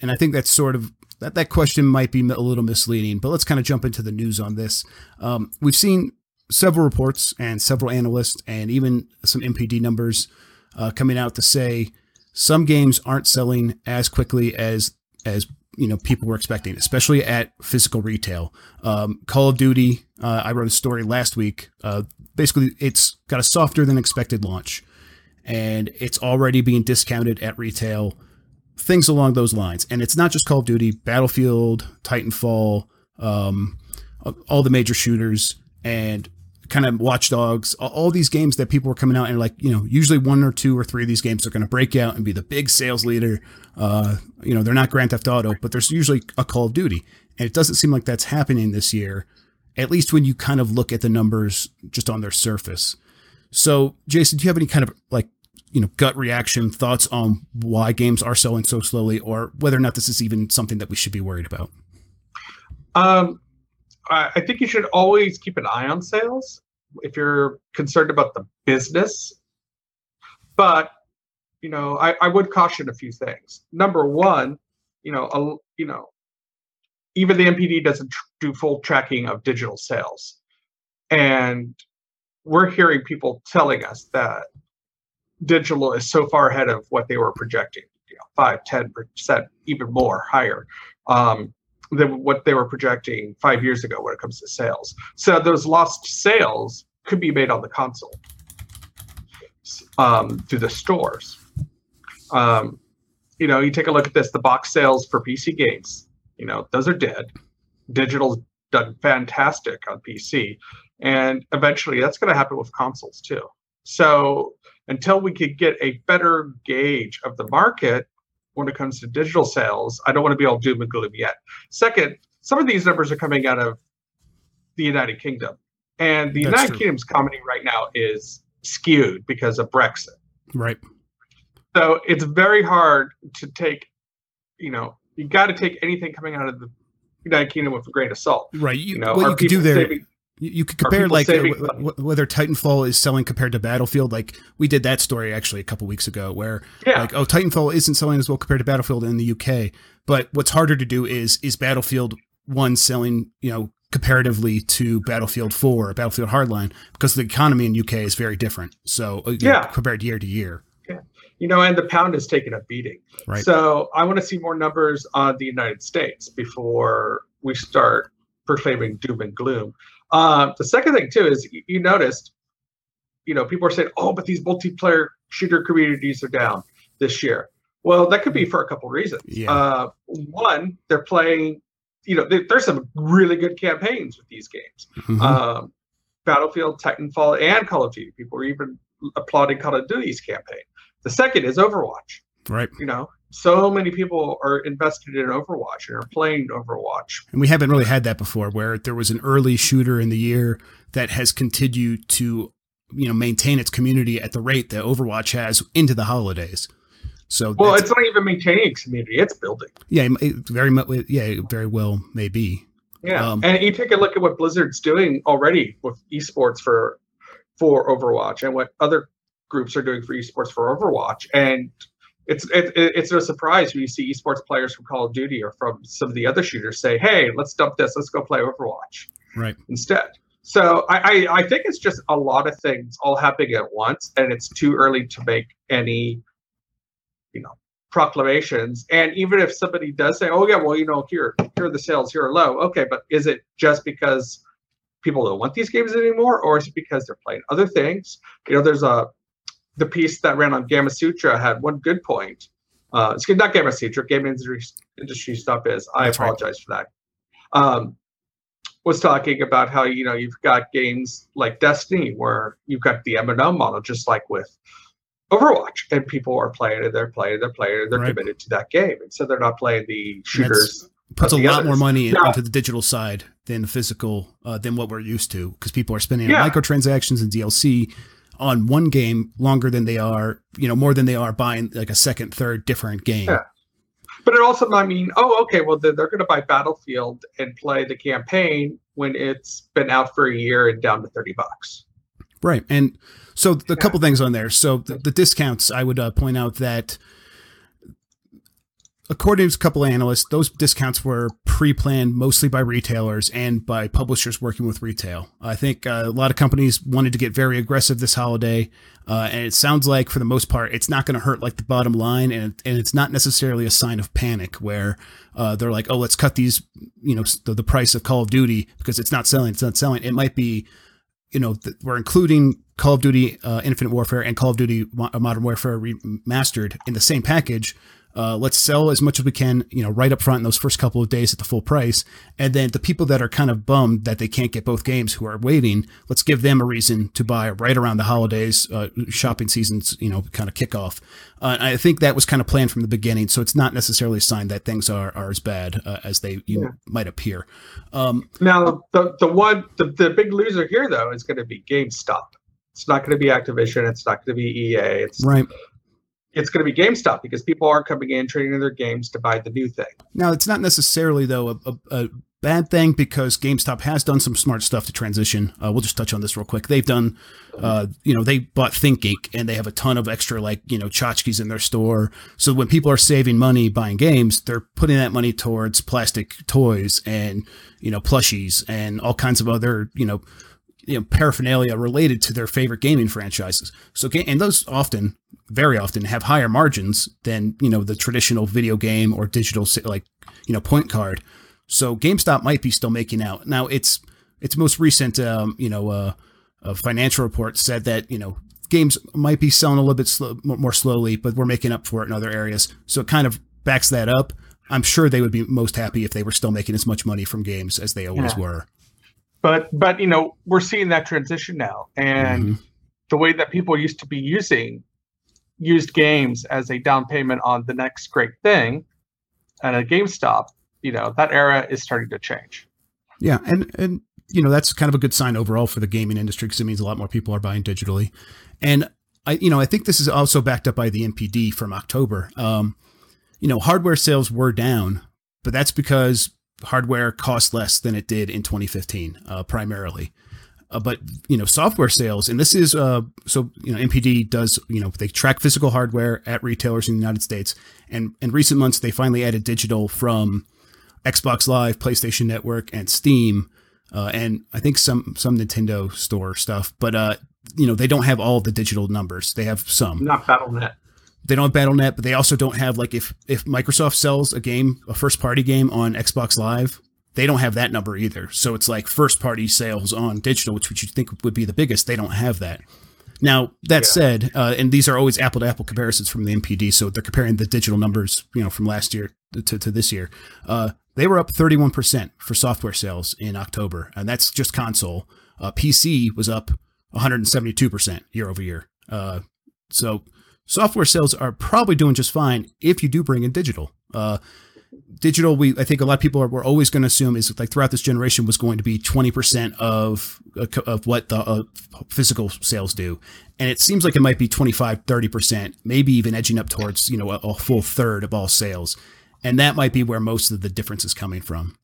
And I think that's sort of that, that question might be a little misleading, but let's kind of jump into the news on this. Um, we've seen several reports and several analysts and even some N P D numbers uh, coming out to say some games aren't selling as quickly as as. you know, people were expecting, especially at physical retail. Um, Call of Duty, uh, I wrote a story last week. Uh, basically, it's got a softer than expected launch, and it's already being discounted at retail, things along those lines. And it's not just Call of Duty, Battlefield, Titanfall, um, all the major shooters, and kind of Watch Dogs, all these games that people were coming out and like, you know, usually one or two or three of these games are going to break out and be the big sales leader. Uh, you know, they're not Grand Theft Auto, but there's usually a Call of Duty. And it doesn't seem like that's happening this year, at least when you kind of look at the numbers just on their surface. So, Jason, do you have any kind of like, you know, gut reaction thoughts on why games are selling so slowly or whether or not this is even something that we should be worried about? Um, I think you should always keep an eye on sales, if you're concerned about the business. But, you know, I, I would caution a few things. Number one, you know, a, you know, even the N P D doesn't tr- do full tracking of digital sales. And we're hearing people telling us that digital is so far ahead of what they were projecting, you know, five, ten percent, even more higher um, than what they were projecting five years ago when it comes to sales. So those lost sales could be made on the console um, through the stores. Um, you know, you take a look at this, the box sales for P C games, you know, those are dead. Digital's done fantastic on P C. And eventually that's going to happen with consoles too. So until we could get a better gauge of the market when it comes to digital sales, I don't want to be all doom and gloom yet. Second, some of these numbers are coming out of the United Kingdom. And the that's United true. Kingdom's economy right now is skewed because of Brexit. Right. So it's very hard to take, you know, you got to take anything coming out of the United Kingdom with a grain of salt. Right. You, you know, what you could do there. Saving- You could compare like uh, w- w- whether Titanfall is selling compared to Battlefield. Like we did that story actually a couple weeks ago where yeah. like, oh, Titanfall isn't selling as well compared to Battlefield in the U K. But what's harder to do is, is Battlefield one selling, you know, comparatively to Battlefield four or Battlefield Hardline, because the economy in U K is very different. So yeah. know, compared year to year. Yeah. You know, and the pound is taking a beating. Right. So I want to see more numbers on the United States before we start proclaiming doom and gloom. Uh, the second thing, too, is you, you noticed, you know, people are saying, oh, but these multiplayer shooter communities are down this year. Well, that could be for a couple reasons. Yeah. Uh, one, they're playing, you know, they, there's some really good campaigns with these games. Mm-hmm. Um, Battlefield, Titanfall, and Call of Duty. People are even applauding Call of Duty's campaign. The second is Overwatch. Right. You know, so many people are invested in Overwatch and are playing Overwatch. And we haven't really had that before, where there was an early shooter in the year that has continued to, you know, maintain its community at the rate that Overwatch has into the holidays. So well, it's not even maintaining its community; it's building. Yeah, it very much. Yeah, it very well may be. Yeah, um, and you take a look at what Blizzard's doing already with esports for for Overwatch, and what other groups are doing for esports for Overwatch, and It's it, it's no surprise when you see esports players from Call of Duty or from some of the other shooters say, hey, let's dump this. Let's go play Overwatch right. instead. So I, I, I think it's just a lot of things all happening at once, and it's too early to make any, you know, proclamations. And even if somebody does say, oh, yeah, well, you know, here, here are the sales, here are low. Okay, but is it just because people don't want these games anymore, or is it because they're playing other things? You know, there's a... The piece that ran on Gamasutra had one good point. Uh, it's not Gamasutra, Game Industry, industry Stuff is. I That's apologize right. for that. Um, was talking about how, you know, you've got games like Destiny where you've got the M M O model, just like with Overwatch, and people are playing and they're playing, they're playing, they're right. committed to that game, and so they're not playing the shooters. That's- Puts a lot others. more money yeah. into the digital side than the physical, uh, than what we're used to, because people are spending yeah. on microtransactions and D L C on one game longer than they are, you know, more than they are buying like a second, third, different game. Yeah. But it also might mean, oh, okay, well, they're, they're going to buy Battlefield and play the campaign when it's been out for a year and down to thirty bucks. Right. And so the yeah. couple things on there. So the, the discounts, I would uh, point out that according to a couple of analysts, those discounts were pre-planned mostly by retailers and by publishers working with retail. I think uh, a lot of companies wanted to get very aggressive this holiday, uh, and it sounds like for the most part, it's not going to hurt like the bottom line, and and it's not necessarily a sign of panic where uh, they're like, oh, let's cut these, you know, the, the price of Call of Duty because it's not selling. It's not selling. It might be, you know, th- we're including Call of Duty uh, Infinite Warfare and Call of Duty Mo- Modern Warfare Remastered in the same package. Uh, let's sell as much as we can, you know, right up front in those first couple of days at the full price. And then the people that are kind of bummed that they can't get both games who are waiting, let's give them a reason to buy right around the holidays, uh, shopping seasons, you know, kind of kickoff. Uh, I think that was kind of planned from the beginning. So it's not necessarily a sign that things are, are as bad uh, as they you yeah. know, might appear. Um, now, the, the one, the, the big loser here, though, is going to be GameStop. It's not going to be Activision. It's not going to be E A. It's right. It's going to be GameStop because people are coming in, trading their games to buy the new thing. Now, it's not necessarily, though, a, a, a bad thing, because GameStop has done some smart stuff to transition. Uh, we'll just touch on this real quick. They've done, uh, you know, they bought ThinkGeek, and they have a ton of extra, like, you know, tchotchkes in their store. So when people are saving money buying games, they're putting that money towards plastic toys and, you know, plushies and all kinds of other, you know, you know, paraphernalia related to their favorite gaming franchises. So, and those often, very often, have higher margins than, you know, the traditional video game or digital, like, you know, point card. So GameStop might be still making out. Now, its its most recent, um, you know, uh, uh, financial report said that, you know, games might be selling a little bit slow, more slowly, but we're making up for it in other areas. So it kind of backs that up. I'm sure they would be most happy if they were still making as much money from games as they always yeah. were. But, but you know, we're seeing that transition now. And mm-hmm. the way that people used to be using, used games as a down payment on the next great thing at a GameStop, you know, that era is starting to change. Yeah. And, and, you know, that's kind of a good sign overall for the gaming industry, because it means a lot more people are buying digitally. And I, you know, I think this is also backed up by the N P D from October. Um, you know, hardware sales were down, but that's because hardware costs less than it did in twenty fifteen, uh, primarily. Uh, but, you know, software sales, and this is, uh, so, you know, N P D does, you know, they track physical hardware at retailers in the United States. And in recent months, they finally added digital from Xbox Live, PlayStation Network, and Steam, uh, and I think some some Nintendo store stuff. But, uh, you know, they don't have all the digital numbers. They have some. Not Battle dot net. They don't have Battle dot net, but they also don't have, like, if, if Microsoft sells a game, a first-party game on Xbox Live, they don't have that number either. So it's like first-party sales on digital, which, which you'd think would be the biggest. They don't have that. Now, that yeah. said, uh, and these are always apple-to-apple comparisons from the N P D, so they're comparing the digital numbers, you know, from last year to, to this year. Uh, they were up thirty-one percent for software sales in October, and that's just console. Uh, P C was up one hundred seventy-two percent year over year. Uh, so software sales are probably doing just fine if you do bring in digital. Uh, digital, we I think a lot of people are we're always going to assume is, like, throughout this generation was going to be twenty percent of of what the uh, physical sales do, and it seems like it might be twenty-five, thirty percent, maybe even edging up towards, you know, a, a full third of all sales. And that might be where most of the difference is coming from.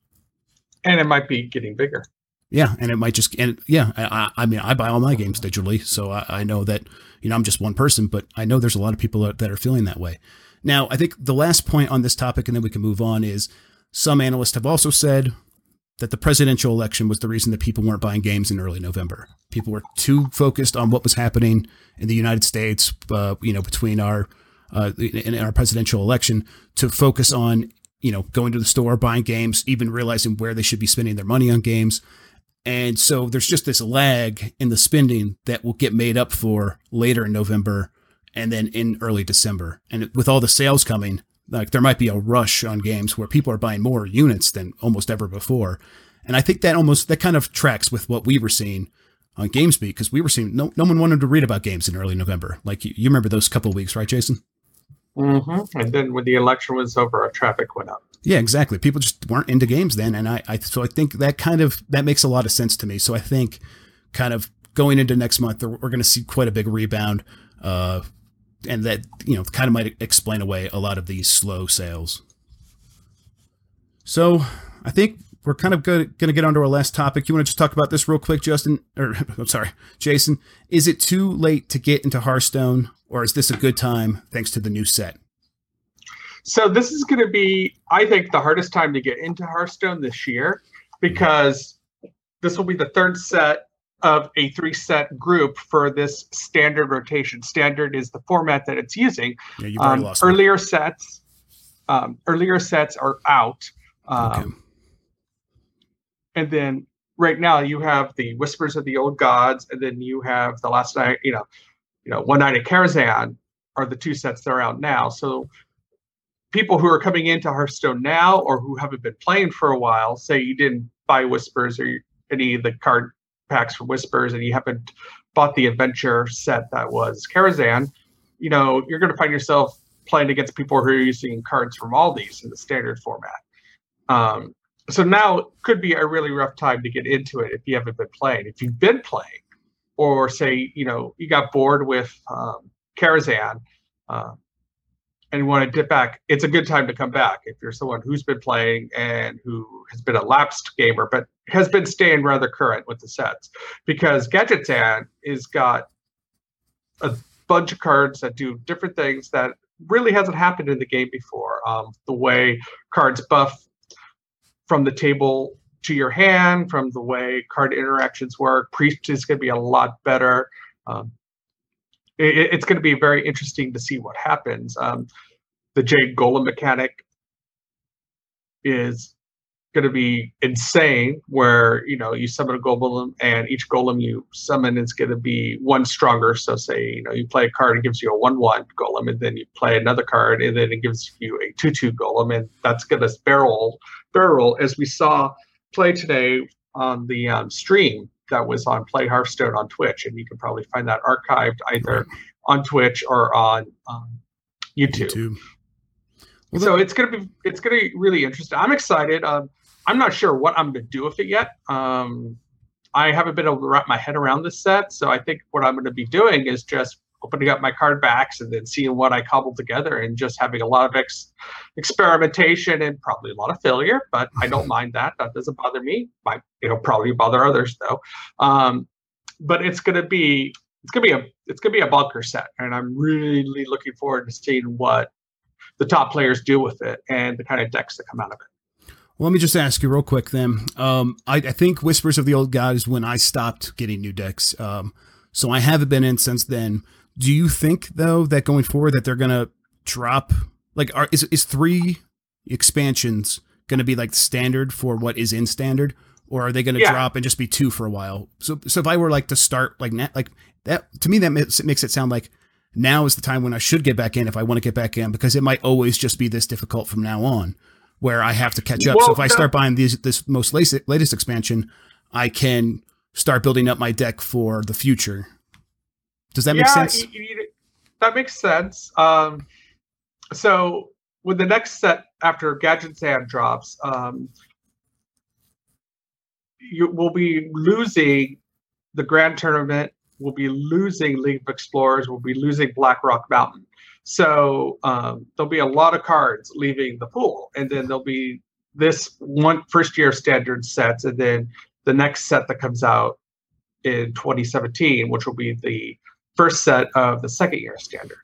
And it might be getting bigger. Yeah. And it might just, and yeah, I, I mean, I buy all my games digitally. So I, I know that, you know, I'm just one person, but I know there's a lot of people that are feeling that way. Now, I think the last point on this topic, and then we can move on, is some analysts have also said that the presidential election was the reason that people weren't buying games in early November. People were too focused on what was happening in the United States, uh, you know, between our, Uh, in our presidential election, to focus on, you know, going to the store, buying games, even realizing where they should be spending their money on games. And so there's just this lag in the spending that will get made up for later in November and then in early December. And with all the sales coming, like, there might be a rush on games where people are buying more units than almost ever before. And I think that almost, that kind of tracks with what we were seeing on GamesBeat, because we were seeing no, no one wanted to read about games in early November. Like, you, you remember those couple of weeks, right, Jason? Mm-hmm. And then when the election was over, our traffic went up. Yeah, exactly. People just weren't into games then. And I, I, so I think that kind of, that makes a lot of sense to me. So I think kind of going into next month, we're going to see quite a big rebound. Uh, and that, you know, kind of might explain away a lot of these slow sales. So I think we're kind of going to get on to our last topic. You want to just talk about this real quick, Justin, or I'm sorry, Jason, is it too late to get into Hearthstone? Or is this a good time thanks to the new set? So this is going to be, I think, the hardest time to get into Hearthstone this year, because this will be the third set of a three-set group for this standard rotation. Standard is the format that it's using. Yeah, you've already um, lost earlier me. sets. Um, earlier sets are out. Um, okay. And then right now you have the Whispers of the Old Gods, and then you have the Last Night, you know, You know, One Night at Karazhan are the two sets that are out now. So people who are coming into Hearthstone now, or who haven't been playing for a while, say you didn't buy Whispers or you, any of the card packs for Whispers, and you haven't bought the adventure set that was Karazhan, you know, you're going to find yourself playing against people who are using cards from all these in the standard format. Um, so now could be a really rough time to get into it if you haven't been playing. If you've been playing, or say, you know, you got bored with um, Karazhan, uh, and want to dip back, it's a good time to come back if you're someone who's been playing and who has been a lapsed gamer, but has been staying rather current with the sets, because Gadgetzan is got a bunch of cards that do different things that really hasn't happened in the game before. Um, the way cards buff from the table to your hand, from the way card interactions work, Priest is going to be a lot better. Um, it, it's going to be very interesting to see what happens. Um, the Jade Golem mechanic is going to be insane, where, you know, you summon a golem and each golem you summon is going to be one stronger. So say, you know, you play a card, it gives you a one one golem, and then you play another card and then it gives you a two two golem, and that's going to barrel, barrel, as we saw play today on the um, stream that was on Play Hearthstone on Twitch, and you can probably find that archived either on Twitch or on um, YouTube. YouTube. Well, so that- it's going to be, it's going to be really interesting. I'm excited. Um, I'm not sure what I'm going to do with it yet. Um, I haven't been able to wrap my head around this set, so I think what I'm going to be doing is just opening up my card backs and then seeing what I cobbled together, and just having a lot of ex- experimentation and probably a lot of failure, but I don't mind that. That doesn't bother me. Might, it'll probably bother others, though. Um, but it's going to be it's going to be a it's going to be a bulker set, and I'm really looking forward to seeing what the top players do with it and the kind of decks that come out of it. Well, let me just ask you real quick then. Um, I, I think Whispers of the Old God is when I stopped getting new decks. Um, so I haven't been in since then. Do you think, though, that going forward that they're going to drop, like, are, is is three expansions going to be like standard for what is in standard, or are they going to yeah. drop and just be two for a while? So so if I were like to start like that, like that, to me, that makes, makes it sound like now is the time when I should get back in if I want to get back in, because it might always just be this difficult from now on, where I have to catch up. Well, so if I start buying these, this most latest, latest expansion, I can start building up my deck for the future. Does that yeah, make sense? You, you, that makes sense. Um, so with the next set after Gadgetzan drops, um, you will be losing the Grand Tournament, we'll be losing League of Explorers, we'll be losing Black Rock Mountain. So um, there'll be a lot of cards leaving the pool, and then there'll be this one first year of standard sets, and then the next set that comes out in twenty seventeen, which will be the first set of the second year of standard.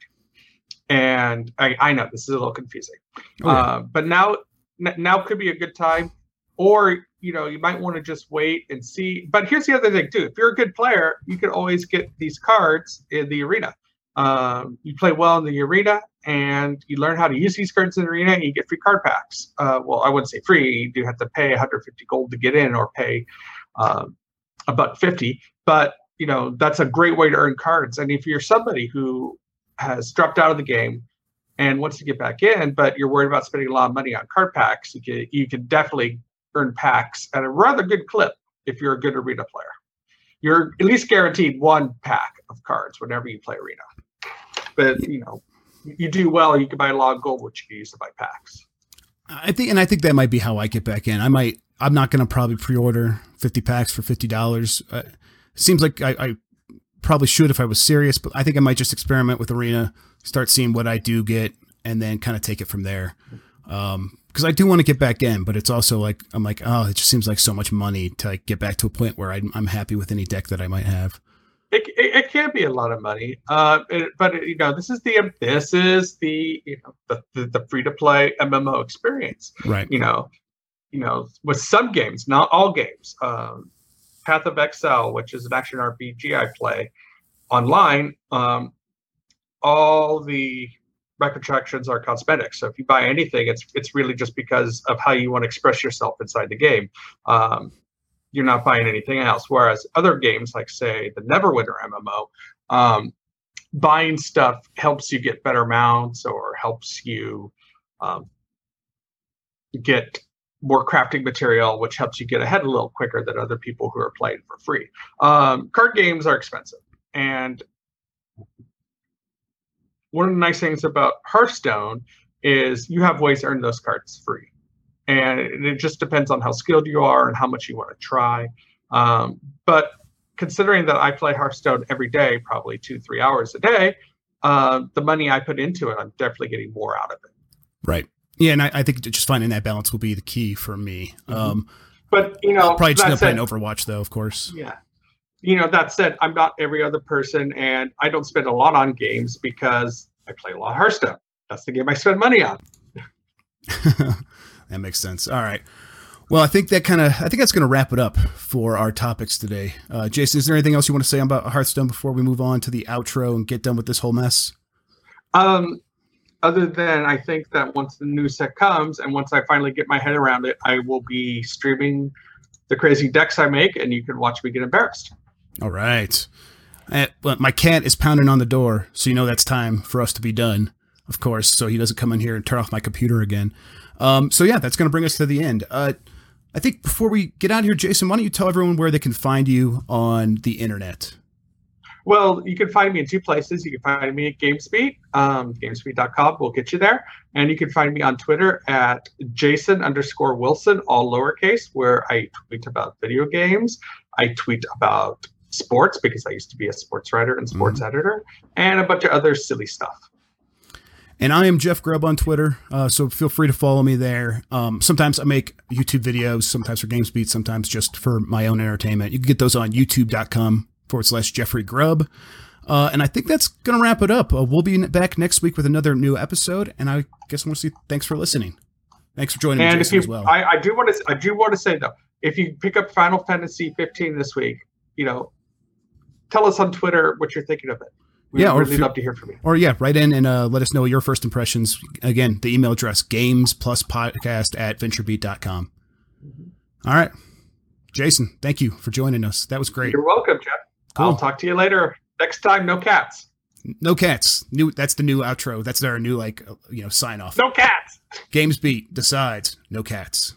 And I, I know this is a little confusing, oh, yeah. uh, but now now could be a good time. Or, you know, you might want to just wait and see. But here's the other thing, too. If you're a good player, you can always get these cards in the arena. Um, you play well in the arena, and you learn how to use these cards in the arena, and you get free card packs. Uh, well, I wouldn't say free. You do have to pay one hundred fifty gold to get in, or pay um, a buck fifty. But, you know, that's a great way to earn cards. And if you're somebody who has dropped out of the game and wants to get back in, but you're worried about spending a lot of money on card packs, you can, you can definitely earn packs at a rather good clip if you're a good arena player. You're at least guaranteed one pack of cards whenever you play arena. But, you know, you do well, you can buy a lot of gold, which you can use to buy packs. I think, and I think that might be how I get back in. I might, I'm not going to probably pre-order fifty packs for fifty dollars. Uh, seems like I, I probably should if I was serious, but I think I might just experiment with arena, start seeing what I do get, and then kind of take it from there. Um, Because I do want to get back in, but it's also like, I'm like, oh, it just seems like so much money to like get back to a point where I'm, I'm happy with any deck that I might have. It it, it can be a lot of money, uh, it, but it, you know, this is the this is the you know the, the, the free to play M M O experience, right? You know, you know, with some games, not all games. Um, Path of Exile, which is an action R P G I play online, um, all the reconstructions are cosmetic. So if you buy anything, it's it's really just because of how you want to express yourself inside the game. Um, you're not buying anything else. Whereas other games, like say the Neverwinter M M O, um, buying stuff helps you get better mounts, or helps you um, get more crafting material, which helps you get ahead a little quicker than other people who are playing for free. Um, card games are expensive, and one of the nice things about Hearthstone is you have ways to earn those cards free. And it just depends on how skilled you are and how much you want to try. Um, but considering that I play Hearthstone every day, probably two, three hours a day, uh, the money I put into it, I'm definitely getting more out of it. Right. Yeah, and I, I think just finding that balance will be the key for me. Mm-hmm. Um, but you know, I'll probably just end up playing Overwatch, though, of course. Yeah. You know, that said, I'm not every other person, and I don't spend a lot on games because I play a lot of Hearthstone. That's the game I spend money on. That makes sense. All right. Well, I think that kind of, I think that's going to wrap it up for our topics today. Uh, Jason, is there anything else you want to say about Hearthstone before we move on to the outro and get done with this whole mess? Um, other than I think that once the new set comes and once I finally get my head around it, I will be streaming the crazy decks I make, and you can watch me get embarrassed. All right. I, well, my cat is pounding on the door, so you know that's time for us to be done, of course, so he doesn't come in here and turn off my computer again. Um, so, yeah, that's going to bring us to the end. Uh, I think before we get out of here, Jason, why don't you tell everyone where they can find you on the internet? Well, you can find me in two places. You can find me at GamesBeat, um, GamesBeat dot com. We'll get you there. And you can find me on Twitter at Jason underscore Wilson, all lowercase, where I tweet about video games. I tweet about sports because I used to be a sports writer and sports mm-hmm. editor, and a bunch of other silly stuff. And I am Jeff Grubb on Twitter, uh, so feel free to follow me there. Um, sometimes I make YouTube videos, sometimes for GamesBeat, sometimes just for my own entertainment. You can get those on YouTube.com forward slash Jeffrey Grubb. Uh, and I think that's going to wrap it up. Uh, we'll be back next week with another new episode. And I guess I want to say thanks for listening. Thanks for joining and me, Jason, if you, as well. I, I do want to I do want to say, though, if you pick up Final Fantasy fifteen this week, you know, tell us on Twitter what you're thinking of it. We'd yeah, really love to hear from you. Or, yeah, write in and uh, let us know your first impressions. Again, the email address, gamespluspodcast at venturebeat dot com. Mm-hmm. All right. Jason, thank you for joining us. That was great. You're welcome, Jeff. Cool. I'll talk to you later. Next time, no cats. No cats. New. That's the new outro. That's our new, like, you know, sign off. No cats. Games Beat decides no cats.